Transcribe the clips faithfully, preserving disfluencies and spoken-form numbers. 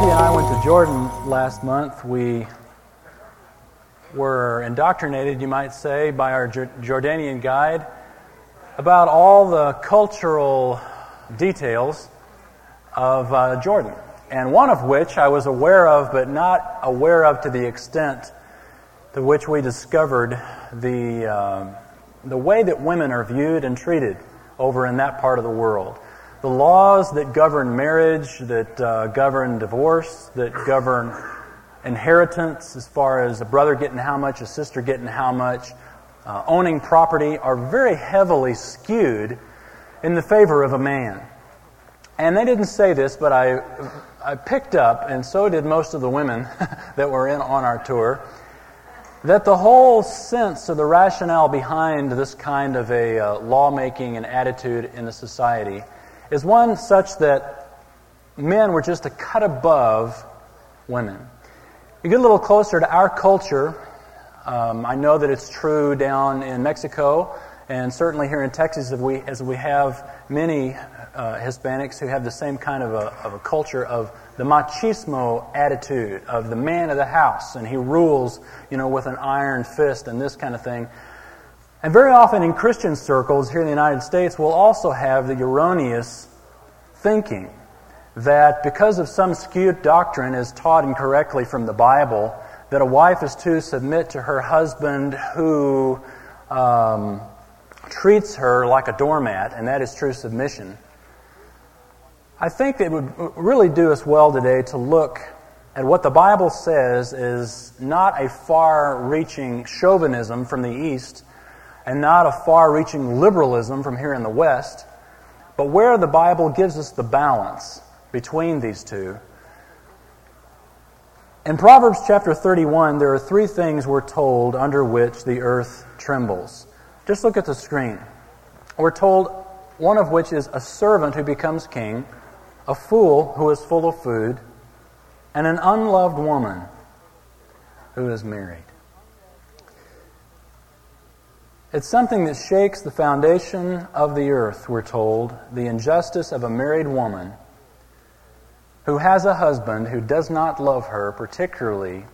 Kathy and I went to Jordan last month. We were indoctrinated, you might say, by our Jordanian guide about all the cultural details of uh, Jordan, and one of which I was aware of, but not aware of to the extent to which we discovered the uh, the way that women are viewed and treated over in that part of the world. The laws that govern marriage, that uh, govern divorce, that govern inheritance as far as a brother getting how much, a sister getting how much, uh, owning property are very heavily skewed in the favor of a man. And they didn't say this, but I I picked up, and so did most of the women that were in on our tour, that the whole sense of the rationale behind this kind of a uh, lawmaking and attitude in the society is one such that men were just a cut above women. You get a little closer to our culture, um, I know that it's true down in Mexico, and certainly here in Texas, as we, as we have many uh, Hispanics who have the same kind of a, of a culture of the machismo attitude of the man of the house, and he rules, you know, with an iron fist and this kind of thing. And very often in Christian circles here in the United States, we'll also have the erroneous thinking that because of some skewed doctrine as taught incorrectly from the Bible, that a wife is to submit to her husband who um, treats her like a doormat, and that is true submission. I think it would really do us well today to look at what the Bible says is not a far-reaching chauvinism from the East, and not a far-reaching liberalism from here in the West, but where the Bible gives us the balance between these two. In Proverbs chapter thirty-one, there are three things we're told under which the earth trembles. Just look at the screen. We're told one of which is a servant who becomes king, a fool who is full of food, and an unloved woman who is married. It's something that shakes the foundation of the earth, we're told, the injustice of a married woman who has a husband who does not love her, particularly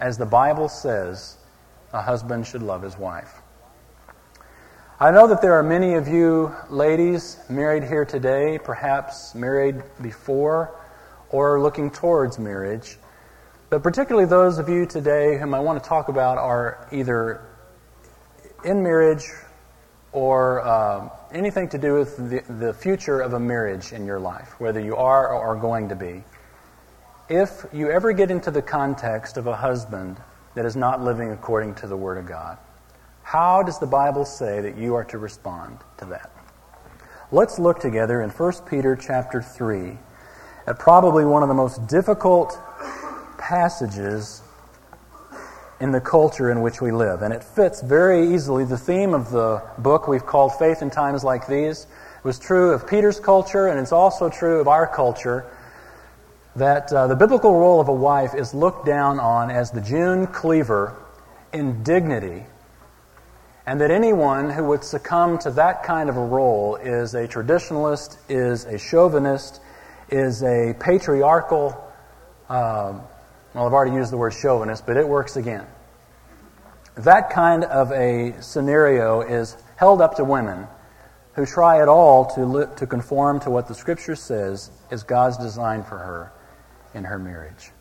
as the Bible says a husband should love his wife. I know that there are many of you ladies married here today, perhaps married before or looking towards marriage, but particularly those of you today whom I want to talk about are either in marriage or uh, anything to do with the, the future of a marriage in your life, whether you are or are going to be. If you ever get into the context of a husband that is not living according to the Word of God, how does the Bible say that you are to respond to that? Let's look together in First Peter chapter three at probably one of the most difficult passages in the culture in which we live. And it fits very easily the theme of the book we've called Faith in Times Like These. It was true of Peter's culture, and it's also true of our culture, that uh, the biblical role of a wife is looked down on as the June cleaver in dignity, and that anyone who would succumb to that kind of a role is a traditionalist, is a chauvinist, is a patriarchal... Uh, Well, I've already used the word chauvinist, but it works again. That kind of a scenario is held up to women who try at all to li- to conform to what the Scripture says is God's design for her in her marriage.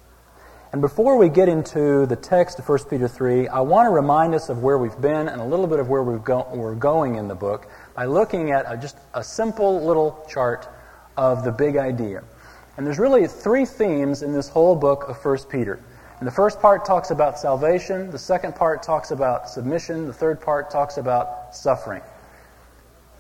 And before we get into the text of First Peter three, I want to remind us of where we've been and a little bit of where we've go- we're going in the book by looking at a, just a simple little chart of the big idea. And there's really three themes in this whole book of First Peter. And the first part talks about salvation, the second part talks about submission, the third part talks about suffering.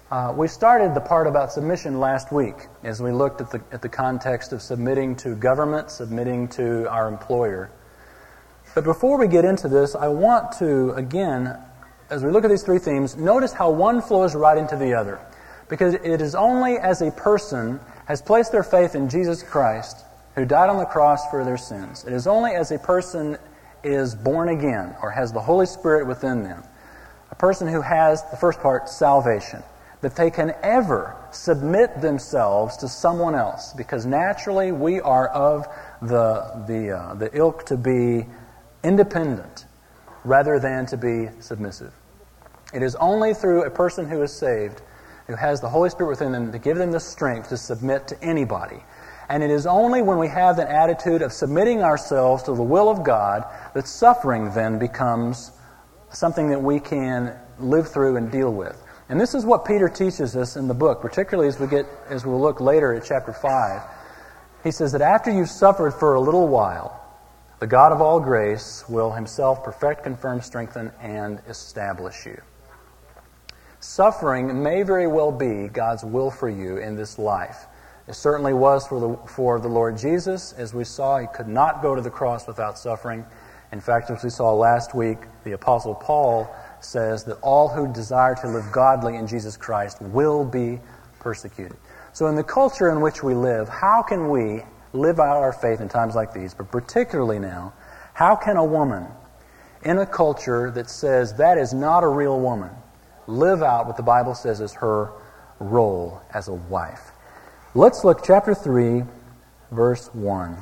Uh, we started the part about submission last week as we looked at the, at the context of submitting to government, submitting to our employer. But before we get into this, I want to, again, as we look at these three themes, notice how one flows right into the other. Because it is only as a person has placed their faith in Jesus Christ, who died on the cross for their sins. It is only as a person is born again, or has the Holy Spirit within them, a person who has, the first part, salvation, that they can ever submit themselves to someone else, because naturally we are of the the uh, the ilk to be independent rather than to be submissive. It is only through a person who is saved, who has the Holy Spirit within them, to give them the strength to submit to anybody. And it is only when we have that attitude of submitting ourselves to the will of God that suffering then becomes something that we can live through and deal with. And this is what Peter teaches us in the book, particularly as we get, as we'll look later at chapter five. He says that after you've suffered for a little while, the God of all grace will himself perfect, confirm, strengthen, and establish you. Suffering may very well be God's will for you in this life. It certainly was for the, for the Lord Jesus. As we saw, he could not go to the cross without suffering. In fact, as we saw last week, the Apostle Paul says that all who desire to live godly in Jesus Christ will be persecuted. So in the culture in which we live, how can we live out our faith in times like these? But particularly now, how can a woman in a culture that says that is not a real woman live out what the Bible says is her role as a wife? Let's look chapter three, verse one.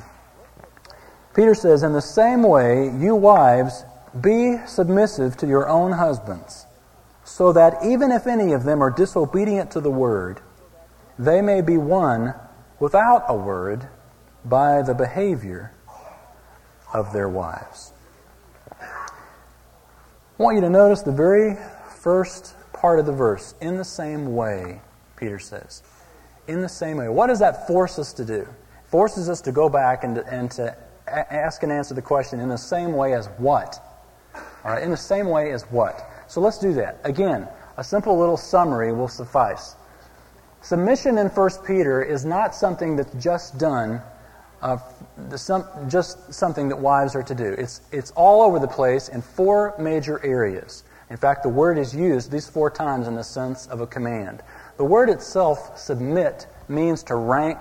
Peter says, "In the same way, you wives, be submissive to your own husbands, so that even if any of them are disobedient to the word, they may be won without a word by the behavior of their wives." I want you to notice the very first part of the verse, "in the same way," Peter says. In the same way. What does that force us to do? It forces us to go back and, and to ask and answer the question, in the same way as what? All right, in the same way as what? So let's do that. Again, a simple little summary will suffice. Submission in First Peter is not something that's just done, uh, some, just something that wives are to do. It's, it's all over the place in four major areas. In fact, the word is used these four times in the sense of a command. The word itself, submit, means to rank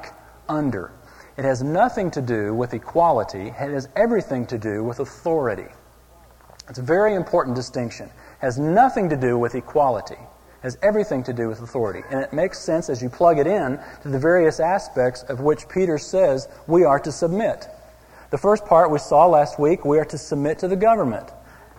under. It has nothing to do with equality. It has everything to do with authority. It's a very important distinction. It has nothing to do with equality. It has everything to do with authority. And it makes sense as you plug it in to the various aspects of which Peter says we are to submit. The first part we saw last week, we are to submit to the government.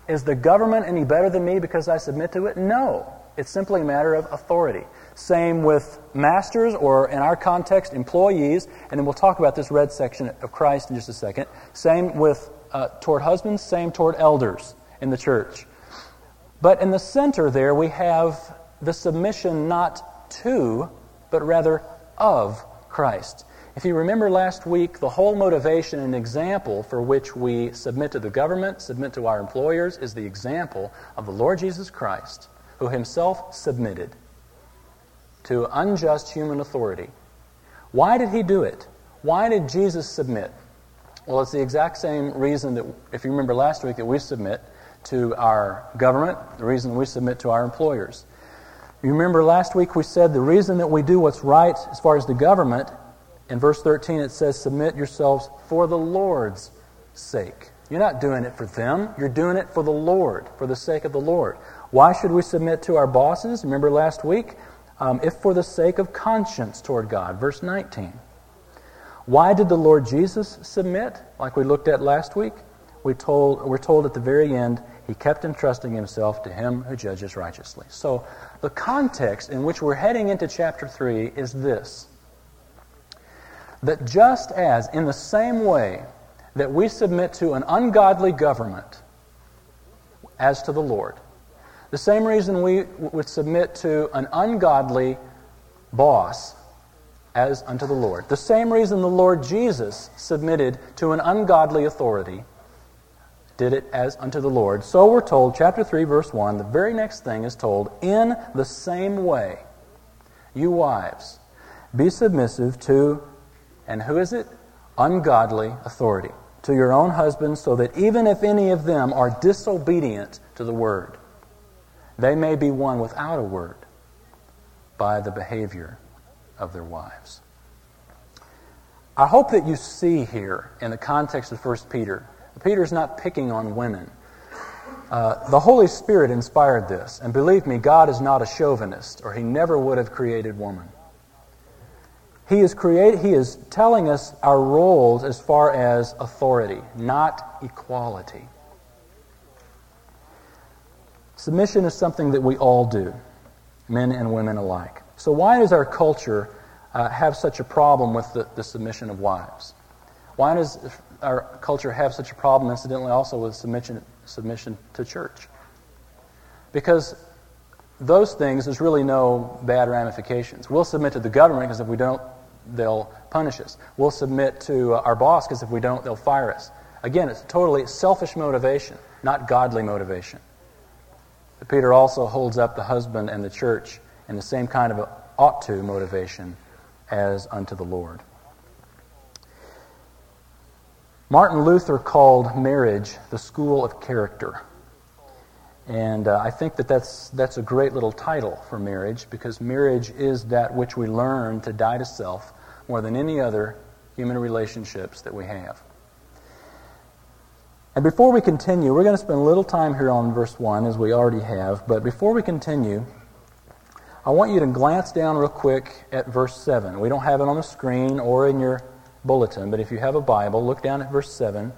Is the government any better than me because I submit to it? No. It's simply a matter of authority. Same with masters, or in our context, employees. And then we'll talk about this red section of Christ in just a second. Same with uh, toward husbands, same toward elders in the church. But in the center there, we have the submission not to, but rather of Christ. If you remember last week, the whole motivation and example for which we submit to the government, submit to our employers, is the example of the Lord Jesus Christ, who himself submitted to unjust human authority. Why did he do it? Why did Jesus submit? Well, it's the exact same reason that, if you remember last week, that we submit to our government, the reason we submit to our employers. You remember last week we said the reason that we do what's right as far as the government. In verse thirteen it says, "Submit yourselves for the Lord's sake." You're not doing it for them. You're doing it for the Lord, for the sake of the Lord. Why should we submit to our bosses? Remember last week? Um, if for the sake of conscience toward God. Verse nineteen. Why did the Lord Jesus submit? Like we looked at last week, we told, we're told at the very end, he kept entrusting himself to him who judges righteously. So the context in which we're heading into chapter three is this: that just as, in the same way that we submit to an ungodly government as to the Lord, the same reason we would submit to an ungodly boss as unto the Lord, the same reason the Lord Jesus submitted to an ungodly authority, did it as unto the Lord. So we're told, chapter three, verse one, the very next thing is told, "In the same way, you wives, be submissive to," and who is it? "Ungodly authority, to your own husbands, so that even if any of them are disobedient to the word, they may be won without a word by the behavior of their wives." I hope that you see here, in the context of First Peter, Peter's not picking on women. Uh, the Holy Spirit inspired this, and believe me, God is not a chauvinist, or he never would have created woman. He is create, He is telling us our roles as far as authority, not equality. Submission is something that we all do, men and women alike. So why does our culture uh, have such a problem with the, the submission of wives? Why does our culture have such a problem, incidentally, also with submission submission to church? Because those things, there's really no bad ramifications. We'll submit to the government because if we don't, they'll punish us. We'll submit to our boss because if we don't, they'll fire us. Again, it's totally selfish motivation, not godly motivation. But Peter also holds up the husband and the church in the same kind of ought-to motivation as unto the Lord. Martin Luther called marriage the school of character. And uh, I think that that's, that's a great little title for marriage, because marriage is that which we learn to die to self more than any other human relationships that we have. And before we continue, we're going to spend a little time here on verse one, as we already have, but before we continue, I want you to glance down real quick at verse seven. We don't have it on the screen or in your bulletin, but if you have a Bible, look down at verse seven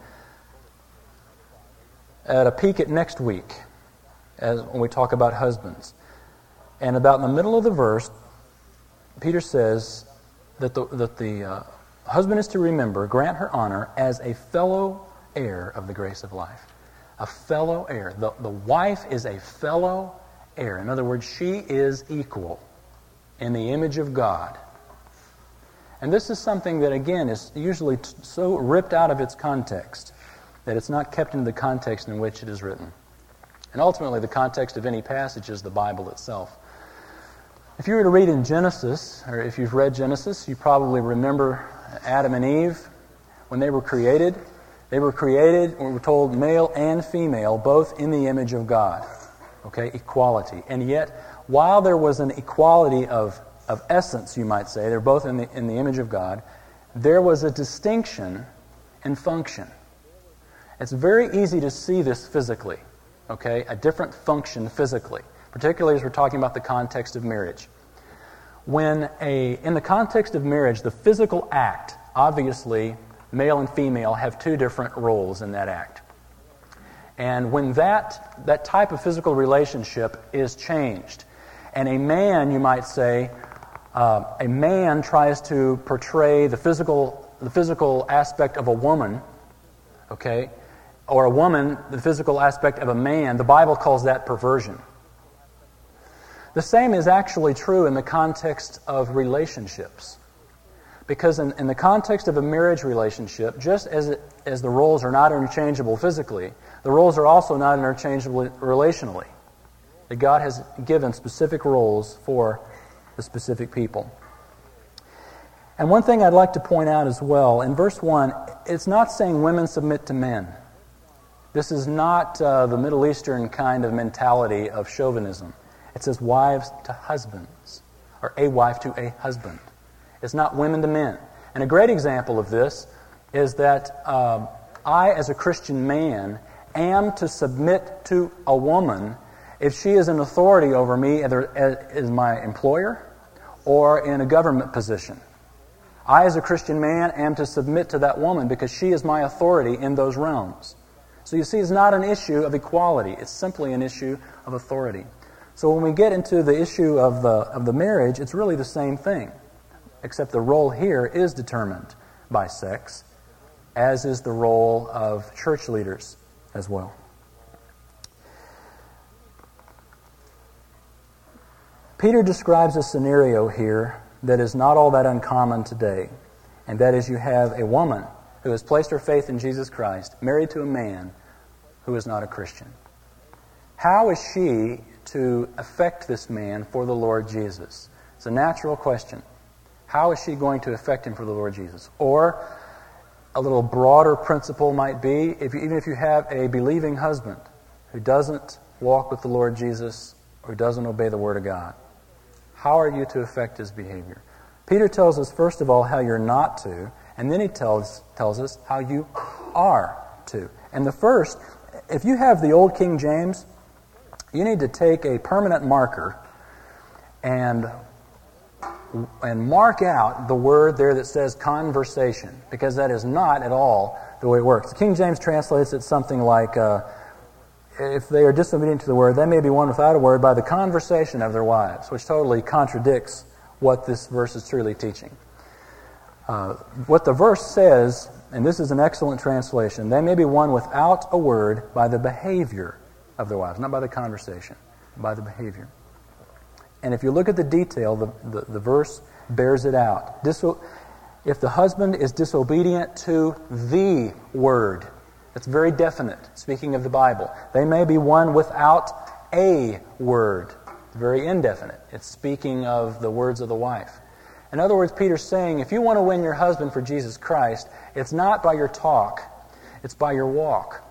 at a peek at next week as when we talk about husbands. And about in the middle of the verse, Peter says that the, that the uh, husband is to remember, grant her honor as a fellow heir of the grace of life. A fellow heir. The, the wife is a fellow heir. In other words, she is equal in the image of God. And this is something that, again, is usually t- so ripped out of its context that it's not kept in the context in which it is written. And ultimately, the context of any passage is the Bible itself. If you were to read in Genesis, or if you've read Genesis, you probably remember Adam and Eve. When they were created, they were created, we were told, male and female, both in the image of God. Okay, equality. And yet, while there was an equality of of essence, you might say, they're both in the in the image of God, there was a distinction in function. It's very easy to see this physically, okay? A different function physically, particularly as we're talking about the context of marriage. When a in the context of marriage, the physical act, obviously, male and female have two different roles in that act. And when that that type of physical relationship is changed, and a man, you might say, Uh, a man tries to portray the physical the physical aspect of a woman, okay, or a woman, the physical aspect of a man, the Bible calls that perversion. The same is actually true in the context of relationships. Because in, in the context of a marriage relationship, just as it, as the roles are not interchangeable physically, the roles are also not interchangeable relationally. That God has given specific roles for the specific people. And one thing I'd like to point out as well, in verse one, it's not saying women submit to men. This is not uh, the Middle Eastern kind of mentality of chauvinism. It says wives to husbands, or a wife to a husband. It's not women to men. And a great example of this is that uh, I, as a Christian man, am to submit to a woman if she is an authority over me, either as my employer or in a government position. I, as a Christian man, am to submit to that woman because she is my authority in those realms. So you see, it's not an issue of equality. It's simply an issue of authority. So when we get into the issue of the of the marriage, it's really the same thing, except the role here is determined by sex, as is the role of church leaders as well. Peter describes a scenario here that is not all that uncommon today, and that is you have a woman who has placed her faith in Jesus Christ, married to a man who is not a Christian. How is she to affect this man for the Lord Jesus? It's a natural question. How is she going to affect him for the Lord Jesus? Or a little broader principle might be, if you, even if you have a believing husband who doesn't walk with the Lord Jesus or doesn't obey the Word of God, how are you to affect his behavior? Peter tells us, first of all, how you're not to, and then he tells tells us how you are to. And the first if you have the old King James, you need to take a permanent marker and and mark out the word there that says conversation, because that is not at all the way it works. The King James translates it something like, uh, if they are disobedient to the word, they may be won without a word by the conversation of their wives, which totally contradicts what this verse is truly teaching. Uh, what the verse says, and this is an excellent translation, they may be won without a word by the behavior of their wives, not by the conversation, by the behavior. And if you look at the detail, the, the, the verse bears it out. Diso- if the husband is disobedient to the word, that's very definite, speaking of the Bible. They may be won without a word. It's very indefinite. It's speaking of the words of the wife. In other words, Peter's saying, if you want to win your husband for Jesus Christ, it's not by your talk, it's by your walk.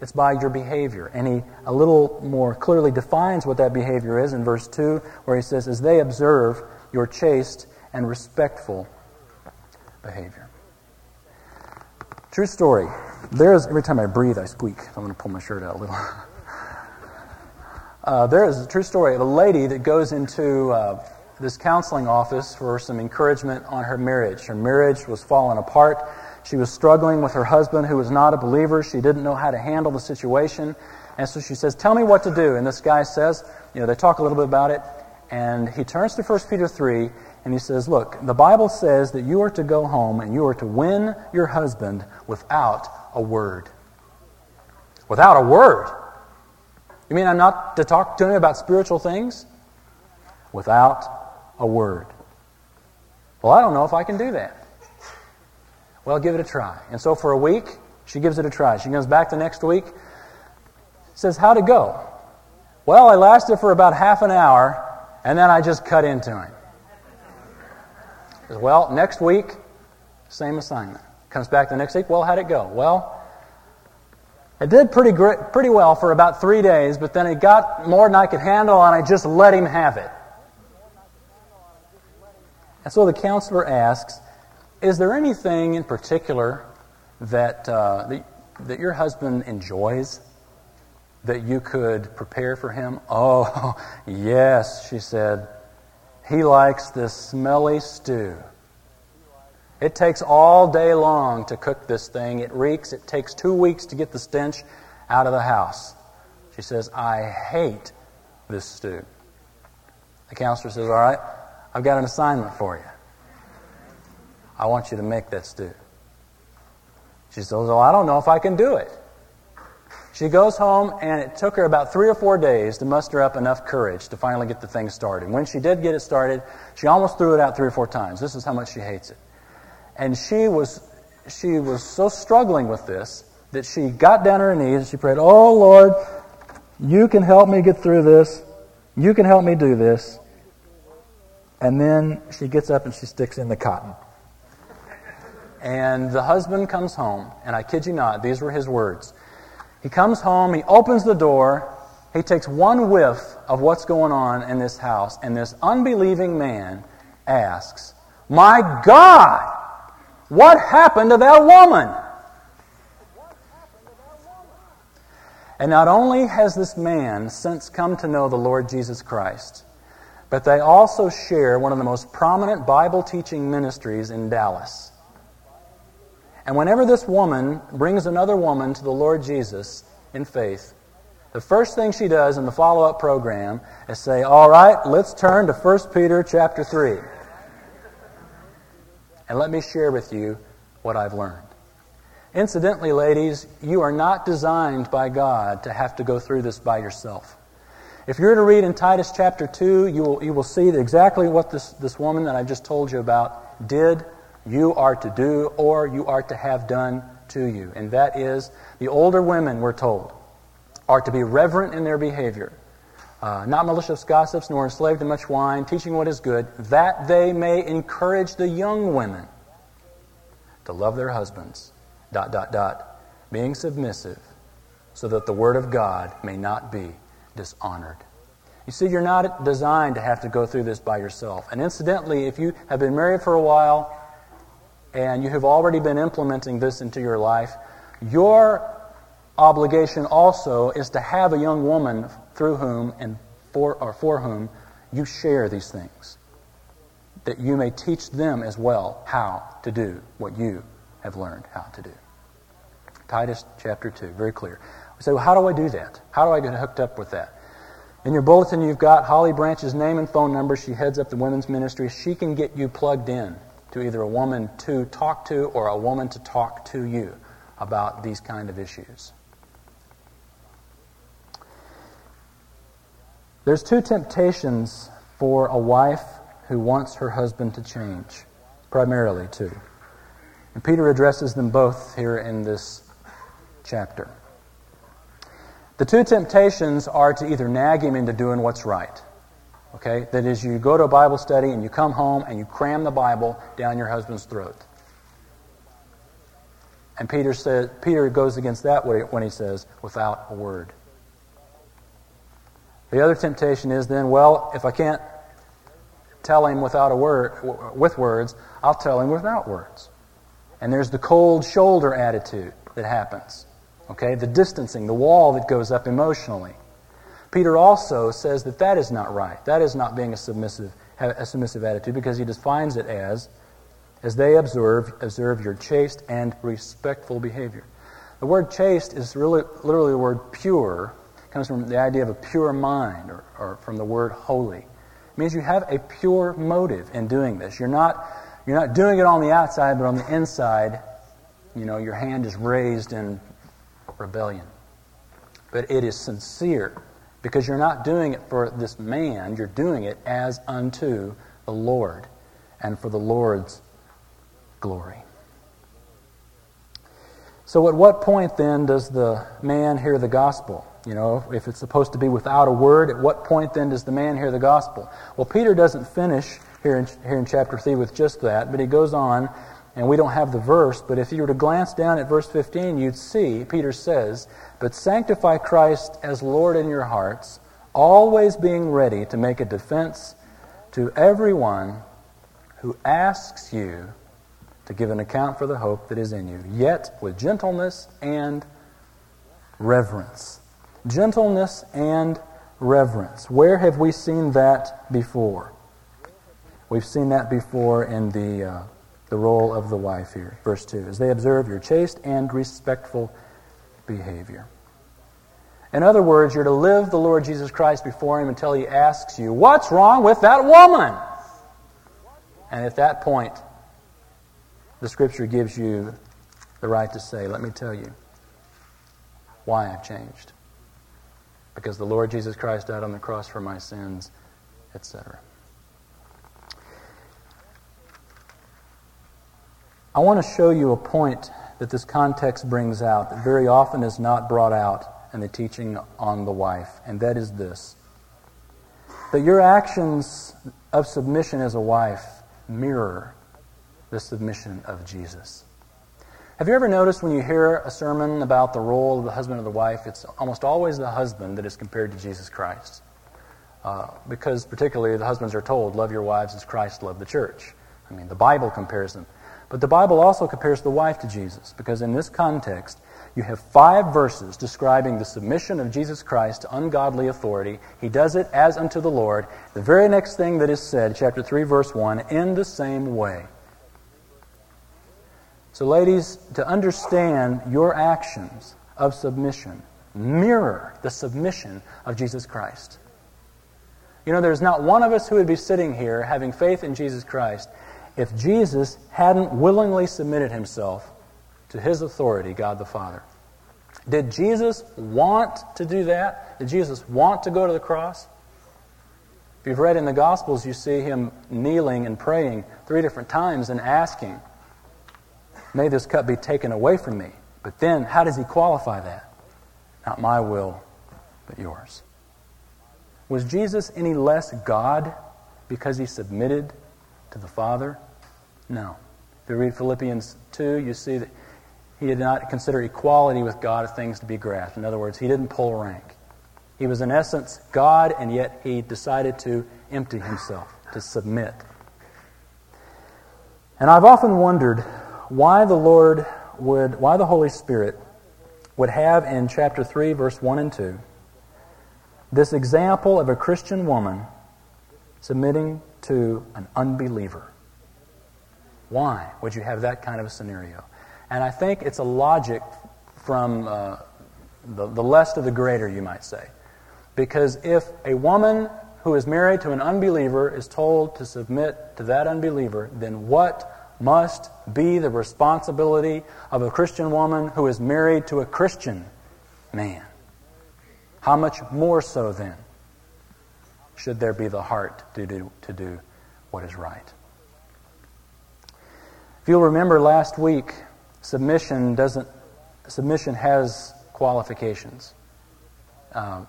It's by your behavior. And he a little more clearly defines what that behavior is in verse two, where he says, as they observe your chaste and respectful behavior. True story. There's, every time I breathe, I squeak. I'm going to pull my shirt out a little. uh, there is a true story of a lady that goes into uh, this counseling office for some encouragement on her marriage. Her marriage was falling apart. She was struggling with her husband, who was not a believer. She didn't know how to handle the situation. And so she says, tell me what to do. And this guy says, you know, they talk a little bit about it. And he turns to First Peter three, and he says, look, the Bible says that you are to go home and you are to win your husband without a word. Without a word? You mean I'm not to talk to him about spiritual things? Without a word. Well, I don't know if I can do that. Well, give it a try. And so for a week, she gives it a try. She comes back the next week, says, how'd it go? Well, I lasted for about half an hour, and then I just cut into him. Says, well, next week, same assignment. Comes back the next week, well, how'd it go? Well, it did pretty great, pretty well for about three days, but then it got more than I could handle, and I just let him have it. And so the counselor asks, is there anything in particular that, uh, that that your husband enjoys that you could prepare for him? Oh, yes, she said. He likes this smelly stew. It takes all day long to cook this thing. It reeks. It takes two weeks to get the stench out of the house. She says, I hate this stew. The counselor says, all right, I've got an assignment for you. I want you to make that stew. She says, well, I don't know if I can do it. She goes home, and it took her about three or four days to muster up enough courage to finally get the thing started. When she did get it started, she almost threw it out three or four times. This is how much she hates it. And she was she was so struggling with this that she got down on her knees and she prayed, oh, Lord, you can help me get through this. You can help me do this. And then she gets up and she sticks in the cotton. And the husband comes home, and I kid you not, these were his words. He comes home, he opens the door, he takes one whiff of what's going on in this house, and this unbelieving man asks, my God, what happened to that woman? And not only has this man since come to know the Lord Jesus Christ, but they also share one of the most prominent Bible teaching ministries in Dallas. And whenever this woman brings another woman to the Lord Jesus in faith, the first thing she does in the follow-up program is say, all right, let's turn to First Peter chapter three. And let me share with you what I've learned. Incidentally, ladies, you are not designed by God to have to go through this by yourself. If you're to read in Titus chapter two, you will, you will see that exactly what this, this woman that I just told you about did. You are to do, or you are to have done to you. And that is, the older women, we're told, are to be reverent in their behavior, uh, not malicious gossips, nor enslaved to much wine, teaching what is good, that they may encourage the young women to love their husbands, dot, dot, dot, being submissive, so that the word of God may not be dishonored. You see, you're not designed to have to go through this by yourself. And incidentally, if you have been married for a while, and you have already been implementing this into your life, your obligation also is to have a young woman through whom and for or for whom you share these things, that you may teach them as well how to do what you have learned how to do. Titus chapter two, very clear. So how do I do that? How do I get hooked up with that? In your bulletin, you've got Holly Branch's name and phone number. She heads up the women's ministry. She can get you plugged in to either a woman to talk to or a woman to talk to you about these kind of issues. There's two temptations for a wife who wants her husband to change, primarily two. And Peter addresses them both here in this chapter. The two temptations are to either nag him into doing what's right. Okay? That is, you go to a Bible study and you come home and you cram the Bible down your husband's throat. And Peter says, Peter goes against that when he says, without a word. The other temptation is then, well, if I can't tell him without a word, with words, I'll tell him without words. And there's the cold shoulder attitude that happens. Okay, the distancing, the wall that goes up emotionally. Peter also says that that is not right. That is not being a submissive, a submissive attitude, because he defines it as, as they observe, observe your chaste and respectful behavior. The word chaste is really, literally the word pure. It comes from the idea of a pure mind, or, or from the word holy. It means you have a pure motive in doing this. You're not, you're not doing it on the outside, but on the inside, you know, your hand is raised in rebellion. But it is sincere, because you're not doing it for this man, you're doing it as unto the Lord and for the Lord's glory. So at what point then does the man hear the gospel? You know, if it's supposed to be without a word, at what point then does the man hear the gospel? Well, Peter doesn't finish here in, here in chapter three with just that, but he goes on. And we don't have the verse, but if you were to glance down at verse fifteen, you'd see, Peter says, "But sanctify Christ as Lord in your hearts, always being ready to make a defense to everyone who asks you to give an account for the hope that is in you, yet with gentleness and reverence." Gentleness and reverence. Where have we seen that before? We've seen that before in the... Uh, The role of the wife here, verse two, as they observe your chaste and respectful behavior. In other words, you're to live the Lord Jesus Christ before him until he asks you, what's wrong with that woman? And at that point, the Scripture gives you the right to say, let me tell you why I've changed. Because the Lord Jesus Christ died on the cross for my sins, et cetera. I want to show you a point that this context brings out that very often is not brought out in the teaching on the wife, and that is this: that your actions of submission as a wife mirror the submission of Jesus. Have you ever noticed when you hear a sermon about the role of the husband or the wife, it's almost always the husband that is compared to Jesus Christ? Uh, because particularly the husbands are told, love your wives as Christ loved the church. I mean, the Bible compares them. But the Bible also compares the wife to Jesus, because in this context, you have five verses describing the submission of Jesus Christ to ungodly authority. He does it as unto the Lord. The very next thing that is said, chapter three, verse one, in the same way. So ladies, to understand your actions of submission, mirror the submission of Jesus Christ. You know, there's not one of us who would be sitting here having faith in Jesus Christ if Jesus hadn't willingly submitted himself to his authority, God the Father. Did Jesus want to do that? Did Jesus want to go to the cross? If you've read in the Gospels, you see him kneeling and praying three different times and asking, may this cup be taken away from me. But then, how does he qualify that? Not my will, but yours. Was Jesus any less God because he submitted to the Father? No. If you read Philippians two, you see that he did not consider equality with God a thing to be grasped. In other words, he didn't pull rank. He was in essence God, and yet he decided to empty himself, to submit. And I've often wondered why the Lord would, why the Holy Spirit would have in chapter three, verse one and two. This example of a Christian woman submitting to an unbeliever. Why would you have that kind of a scenario? And I think it's a logic from uh, the, the less to the greater, you might say. Because if a woman who is married to an unbeliever is told to submit to that unbeliever, then what must be the responsibility of a Christian woman who is married to a Christian man? How much more so then should there be the heart to do, to do what is right? If you'll remember last week, submission doesn't. Submission has qualifications um,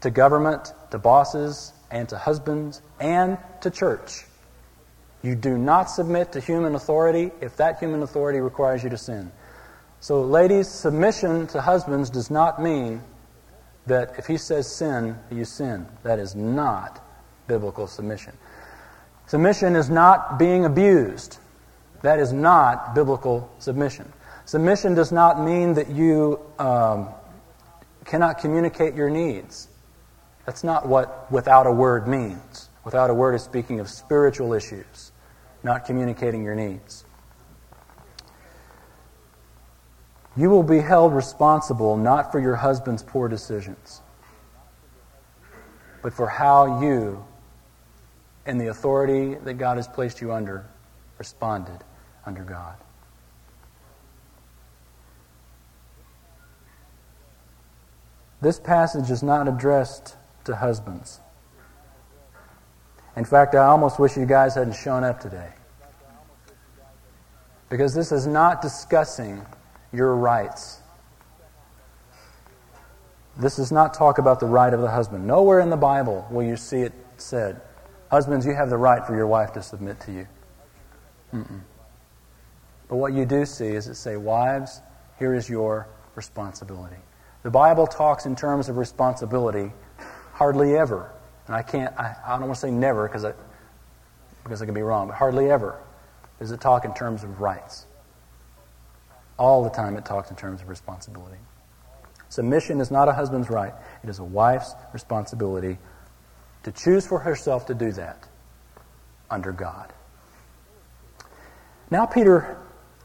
to government, to bosses, and to husbands, and to church. You do not submit to human authority if that human authority requires you to sin. So, ladies, submission to husbands does not mean that if he says sin, you sin. That is not biblical submission. Submission is not being abused. That is not biblical submission. Submission does not mean that you um, cannot communicate your needs. That's not what without a word means. Without a word is speaking of spiritual issues, not communicating your needs. You will be held responsible not for your husband's poor decisions, but for how you, in the authority that God has placed you under, responded under God. This passage is not addressed to husbands. In fact, I almost wish you guys hadn't shown up today. Because this is not discussing your rights. This is not talk about the right of the husband. Nowhere in the Bible will you see it said, husbands, you have the right for your wife to submit to you. Mm-mm. But what you do see is it say, wives, here is your responsibility. The Bible talks in terms of responsibility hardly ever. And I can't, I, I don't want to say never because I, because I could be wrong, but hardly ever does it talk in terms of rights. All the time it talks in terms of responsibility. Submission is not a husband's right. It is a wife's responsibility to choose for herself to do that under God. Now Peter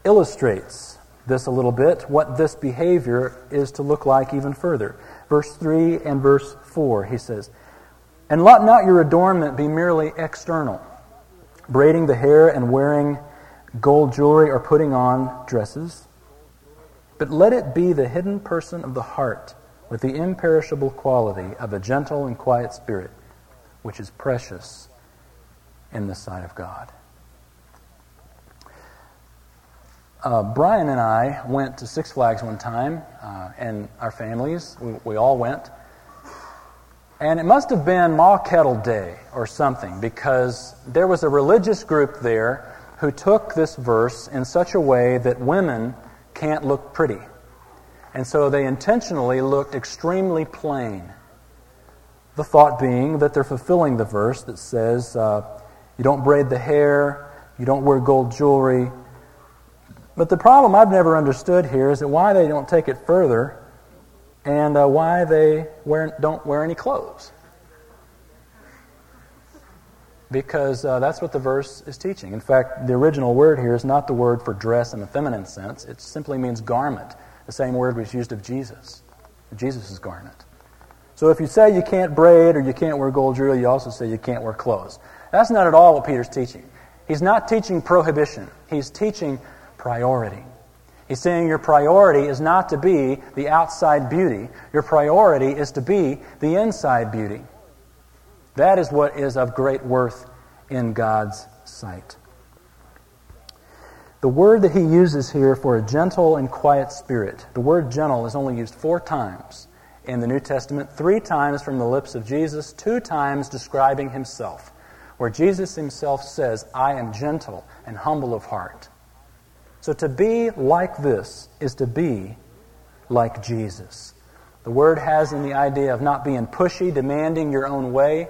illustrates this a little bit, what this behavior is to look like even further. Verse three and verse four, he says, and let not your adornment be merely external, braiding the hair and wearing gold jewelry or putting on dresses, but let it be the hidden person of the heart with the imperishable quality of a gentle and quiet spirit, which is precious in the sight of God. Uh, Brian and I went to Six Flags one time, uh, and our families, we, we all went. And it must have been Ma Kettle Day or something, because there was a religious group there who took this verse in such a way that women can't look pretty. And so they intentionally looked extremely plain. The thought being that they're fulfilling the verse that says, uh, you don't braid the hair, you don't wear gold jewelry. But the problem I've never understood here is that why they don't take it further and uh, why they wear, don't wear any clothes. Because uh, that's what the verse is teaching. In fact, the original word here is not the word for dress in a feminine sense. It simply means garment, the same word was used of Jesus, Jesus' garment. So if you say you can't braid or you can't wear gold jewelry, you also say you can't wear clothes. That's not at all what Peter's teaching. He's not teaching prohibition. He's teaching priority. He's saying your priority is not to be the outside beauty. Your priority is to be the inside beauty. That is what is of great worth in God's sight. The word that he uses here for a gentle and quiet spirit, the word gentle is only used four times in the New Testament, three times from the lips of Jesus, two times describing himself, where Jesus himself says, I am gentle and humble of heart. So to be like this is to be like Jesus. The word has in the idea of not being pushy, demanding your own way,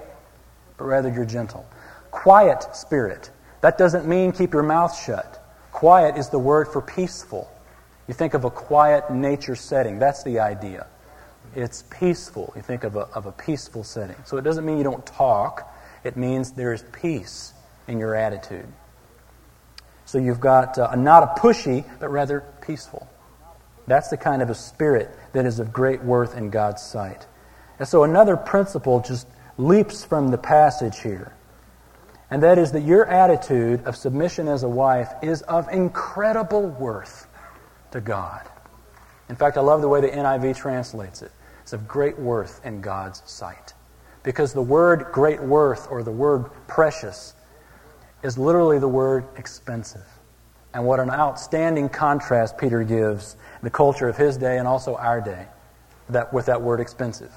but rather you're gentle. Quiet spirit. That doesn't mean keep your mouth shut. Quiet is the word for peaceful. You think of a quiet nature setting. That's the idea. It's peaceful. You think of a, of a peaceful setting. So it doesn't mean you don't talk. It means there is peace in your attitude. So you've got uh, not a pushy, but rather peaceful. That's the kind of a spirit that is of great worth in God's sight. And so another principle just leaps from the passage here. And that is that your attitude of submission as a wife is of incredible worth to God. In fact, I love the way the N I V translates it. It's of great worth in God's sight. Because the word great worth or the word precious is literally the word expensive. And what an outstanding contrast Peter gives the culture of his day and also our day that with that word expensive.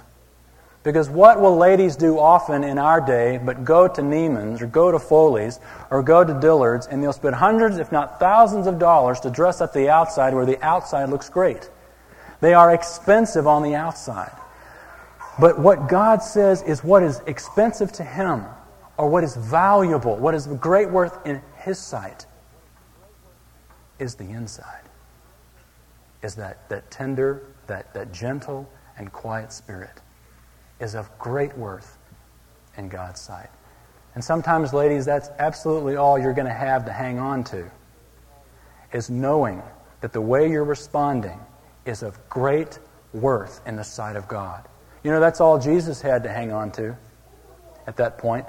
Because what will ladies do often in our day but go to Neiman's or go to Foley's or go to Dillard's and they'll spend hundreds if not thousands of dollars to dress up the outside where the outside looks great. They are expensive on the outside. But what God says is what is expensive to Him or what is valuable, what is of great worth in His sight is the inside. Is that, that tender, that, that gentle and quiet spirit is of great worth in God's sight. And sometimes, ladies, that's absolutely all you're going to have to hang on to, is knowing that the way you're responding is of great worth in the sight of God. You know, that's all Jesus had to hang on to at that point.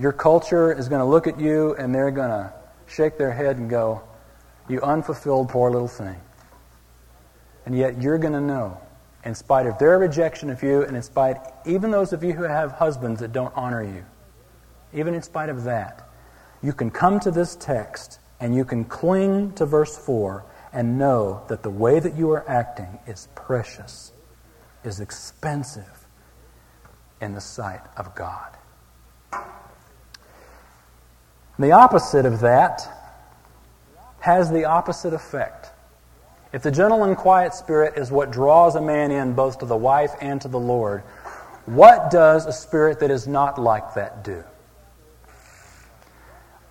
Your culture is going to look at you and they're going to shake their head and go, "You unfulfilled poor little thing." And yet you're going to know, in spite of their rejection of you, and in spite, even those of you who have husbands that don't honor you, even in spite of that, you can come to this text and you can cling to verse four and know that the way that you are acting is precious, is expensive in the sight of God. The opposite of that has the opposite effect. If the gentle and quiet spirit is what draws a man in both to the wife and to the Lord, what does a spirit that is not like that do?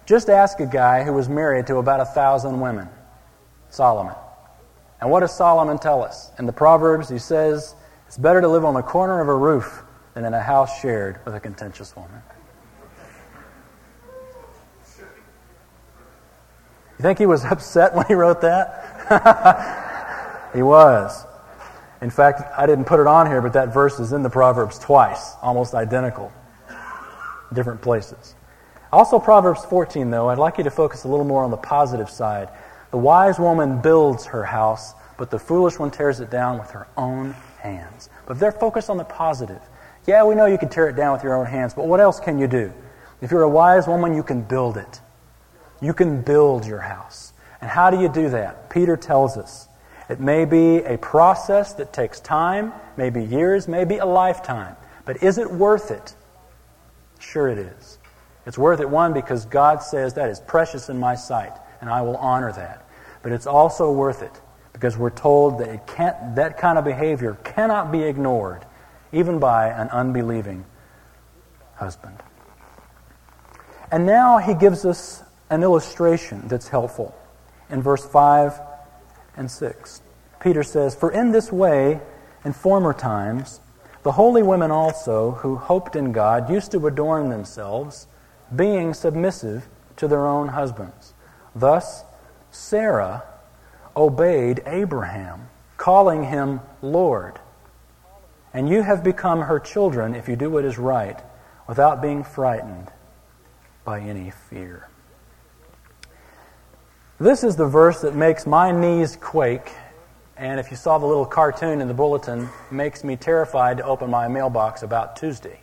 Just ask a guy who was married to about a thousand women, Solomon. And what does Solomon tell us? In the Proverbs, he says, "It's better to live on the corner of a roof than in a house shared with a contentious woman." You think he was upset when he wrote that? He was. In fact, I didn't put it on here, but that verse is in the Proverbs twice, almost identical, different places. Also Proverbs fourteen, though, I'd like you to focus a little more on the positive side. The wise woman builds her house, but the foolish one tears it down with her own hands. But they're focused on the positive. Yeah, we know you can tear it down with your own hands, but what else can you do? If you're a wise woman, you can build it. You can build your house. And how do you do that? Peter tells us. It may be a process that takes time, maybe years, maybe a lifetime. But is it worth it? Sure it is. It's worth it, one, because God says that is precious in my sight, and I will honor that. But it's also worth it, because we're told that it can't, that kind of behavior cannot be ignored, even by an unbelieving husband. And now he gives us an illustration that's helpful. In verse five and six, Peter says, "For in this way, in former times, the holy women also, who hoped in God, used to adorn themselves, being submissive to their own husbands. Thus, Sarah obeyed Abraham, calling him Lord. And you have become her children if you do what is right, without being frightened by any fear." This is the verse that makes my knees quake, and if you saw the little cartoon in the bulletin, makes me terrified to open my mailbox about Tuesday.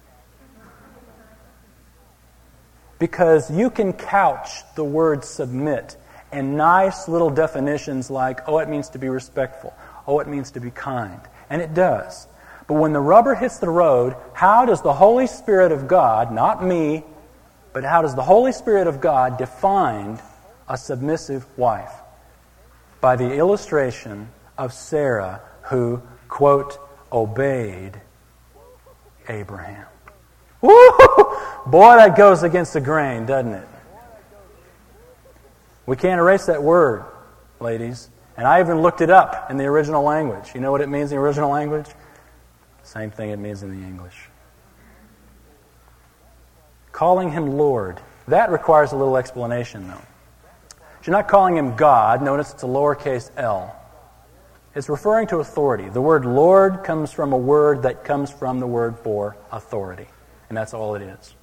Because you can couch the word submit in nice little definitions like, oh, it means to be respectful, oh, it means to be kind, and it does. But when the rubber hits the road, how does the Holy Spirit of God, not me, but how does the Holy Spirit of God define a submissive wife? By the illustration of Sarah who, quote, obeyed Abraham. Woo! Boy, that goes against the grain, doesn't it? We can't erase that word, ladies. And I even looked it up in the original language. You know what it means in the original language? Same thing it means in the English. Calling him Lord. That requires a little explanation, though. You're not calling him God. Notice it's a lowercase l. It's referring to authority. The word Lord comes from a word that comes from the word for authority. And that's all it is.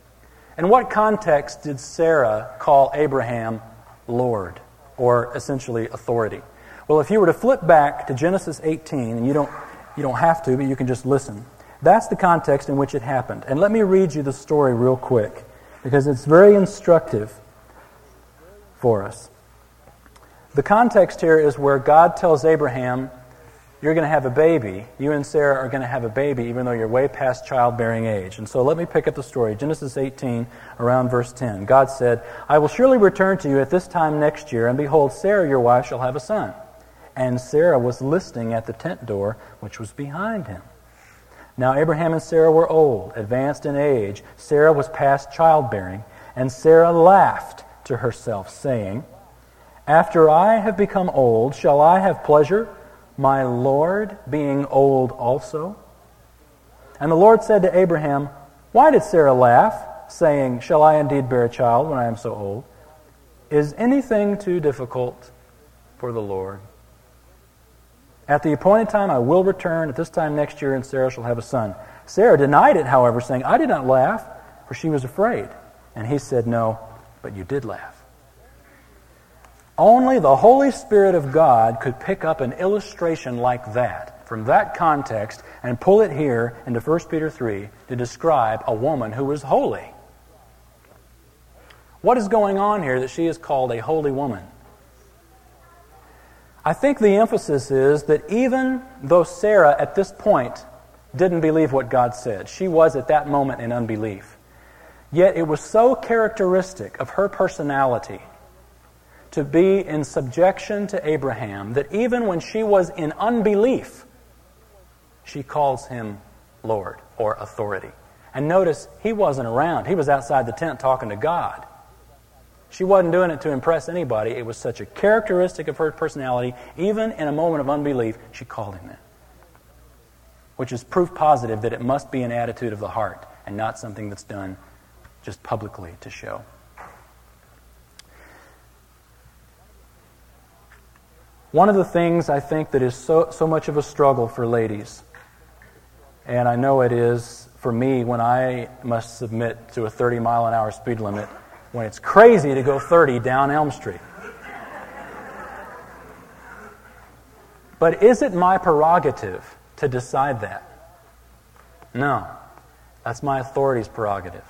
In what context did Sarah call Abraham Lord, or essentially authority? Well, if you were to flip back to Genesis eighteen, and you don't, you don't have to, but you can just listen. That's the context in which it happened. And let me read you the story real quick, because it's very instructive for us. The context here is where God tells Abraham, you're going to have a baby. You and Sarah are going to have a baby, even though you're way past childbearing age. And so let me pick up the story. Genesis eighteen, around verse ten. God said, I will surely return to you at this time next year, and behold, Sarah your wife shall have a son. And Sarah was listening at the tent door, which was behind him. Now Abraham and Sarah were old, advanced in age. Sarah was past childbearing. And Sarah laughed to herself, saying, After I have become old, shall I have pleasure, my Lord being old also? And the Lord said to Abraham, Why did Sarah laugh, saying, Shall I indeed bear a child when I am so old? Is anything too difficult for the Lord? At the appointed time I will return, at this time next year, and Sarah shall have a son. Sarah denied it, however, saying, I did not laugh, for she was afraid. And he said, No, but you did laugh. Only the Holy Spirit of God could pick up an illustration like that from that context and pull it here into First Peter three to describe a woman who is holy. What is going on here that she is called a holy woman? I think the emphasis is that even though Sarah at this point didn't believe what God said, she was at that moment in unbelief, yet it was so characteristic of her personality to be in subjection to Abraham that even when she was in unbelief, she calls him Lord or authority. And notice, he wasn't around. He was outside the tent talking to God. She wasn't doing it to impress anybody. It was such a characteristic of her personality, even in a moment of unbelief, she called him that. Which is proof positive that it must be an attitude of the heart and not something that's done just publicly to show. One of the things I think that is so, so much of a struggle for ladies, and I know it is for me when I must submit to a thirty mile an hour speed limit, when it's crazy to go thirty down Elm Street. But is it my prerogative to decide that? No. That's my authority's prerogative.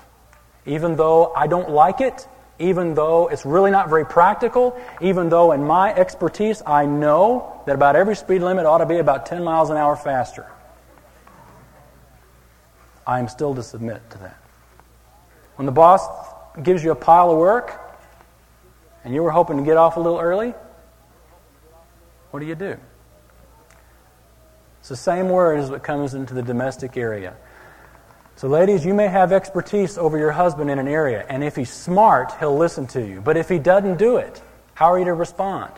Even though I don't like it, even though it's really not very practical, even though in my expertise I know that about every speed limit ought to be about ten miles an hour faster, I am still to submit to that. When the boss gives you a pile of work and you were hoping to get off a little early, what do you do? It's the same word as what comes into the domestic area. So ladies, you may have expertise over your husband in an area, and if he's smart, he'll listen to you. But if he doesn't do it, how are you to respond?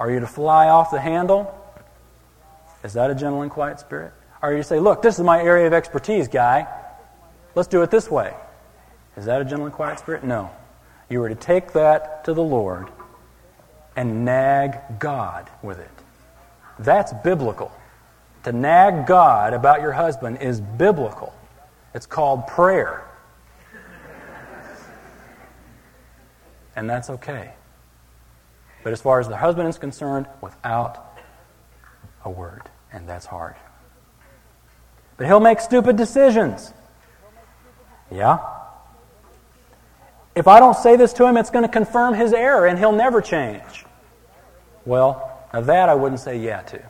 Are you to fly off the handle? Is that a gentle and quiet spirit? Or are you to say, look, this is my area of expertise, guy. Let's do it this way. Is that a gentle and quiet spirit? No. You were to take that to the Lord and nag God with it. That's biblical. To nag God about your husband is biblical. It's called prayer. And that's okay. But as far as the husband is concerned, without a word. And that's hard. But he'll make stupid decisions. Yeah? If I don't say this to him, it's going to confirm his error and he'll never change. Well, now that I wouldn't say yeah to.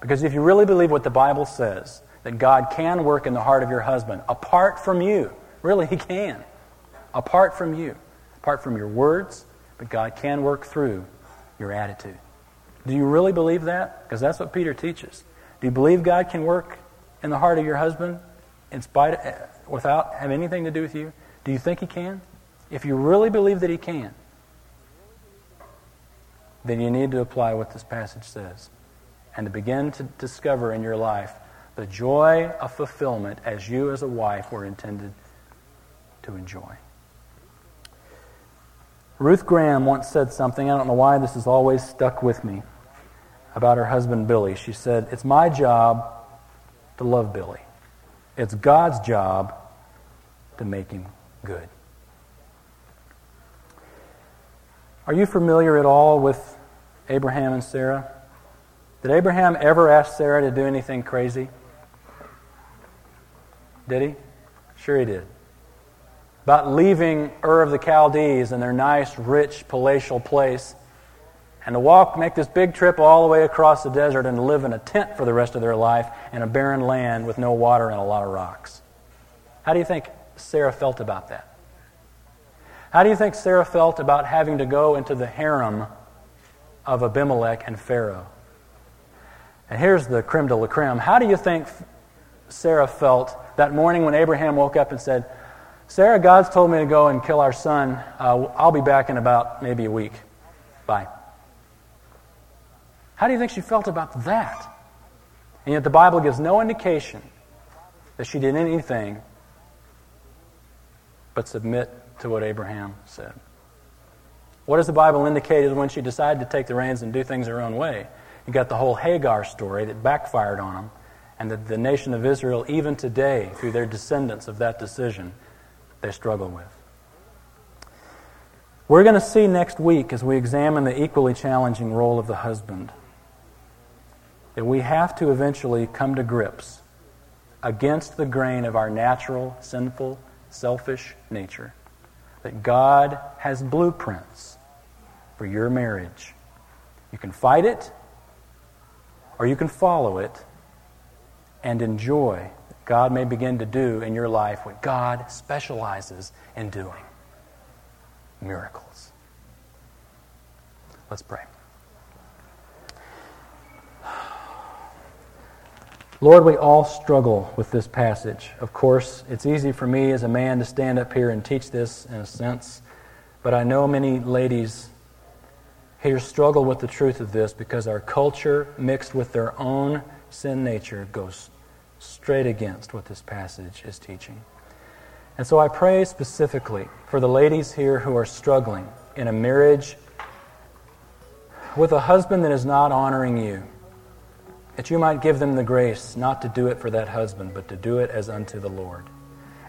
Because if you really believe what the Bible says, that God can work in the heart of your husband apart from you, really he can, apart from you, apart from your words, but God can work through your attitude. Do you really believe that? Because that's what Peter teaches. Do you believe God can work in the heart of your husband in spite of, without having anything to do with you? Do you think he can? If you really believe that he can, then you need to apply what this passage says and to begin to discover in your life the joy of fulfillment as you as a wife were intended to enjoy. Ruth Graham once said something, I don't know why this has always stuck with me, about her husband Billy. She said, "It's my job to love Billy. It's God's job to make him good." Are you familiar at all with Abraham and Sarah? Did Abraham ever ask Sarah to do anything crazy? Did he? Sure he did. About leaving Ur of the Chaldees and their nice, rich, palatial place and to walk, make this big trip all the way across the desert and live in a tent for the rest of their life in a barren land with no water and a lot of rocks. How do you think Sarah felt about that? How do you think Sarah felt about having to go into the harem of Abimelech and Pharaoh? And here's the creme de la creme. How do you think Sarah felt that morning when Abraham woke up and said, "Sarah, God's told me to go and kill our son. Uh, I'll be back in about maybe a week. Bye." How do you think she felt about that? And yet the Bible gives no indication that she did anything but submit to what Abraham said. What does the Bible indicate when she decided to take the reins and do things her own way? You got the whole Hagar story that backfired on them, and that the nation of Israel, even today, through their descendants of that decision, they struggle with. We're going to see next week, as we examine the equally challenging role of the husband, that we have to eventually come to grips against the grain of our natural, sinful, selfish nature, that God has blueprints for your marriage. You can fight it, or you can follow it and enjoy that God may begin to do in your life what God specializes in doing. Miracles. Let's pray. Lord, we all struggle with this passage. Of course, it's easy for me as a man to stand up here and teach this in a sense, but I know many ladies here struggle with the truth of this because our culture, mixed with their own sin nature, goes straight against what this passage is teaching. And so I pray specifically for the ladies here who are struggling in a marriage with a husband that is not honoring you, that you might give them the grace not to do it for that husband, but to do it as unto the Lord,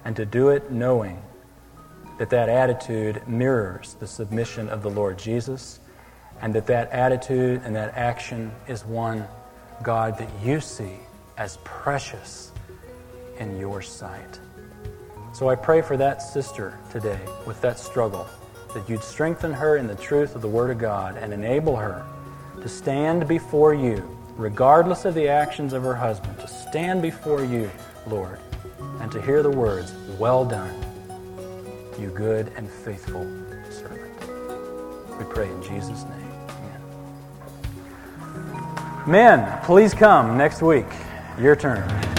and to do it knowing that that attitude mirrors the submission of the Lord Jesus, and that that attitude and that action is one, God, that you see as precious in your sight. So I pray for that sister today with that struggle, that you'd strengthen her in the truth of the Word of God and enable her to stand before you, regardless of the actions of her husband, to stand before you, Lord, and to hear the words, "Well done, you good and faithful servant." We pray in Jesus' name. Amen. Men, please come next week. Your turn.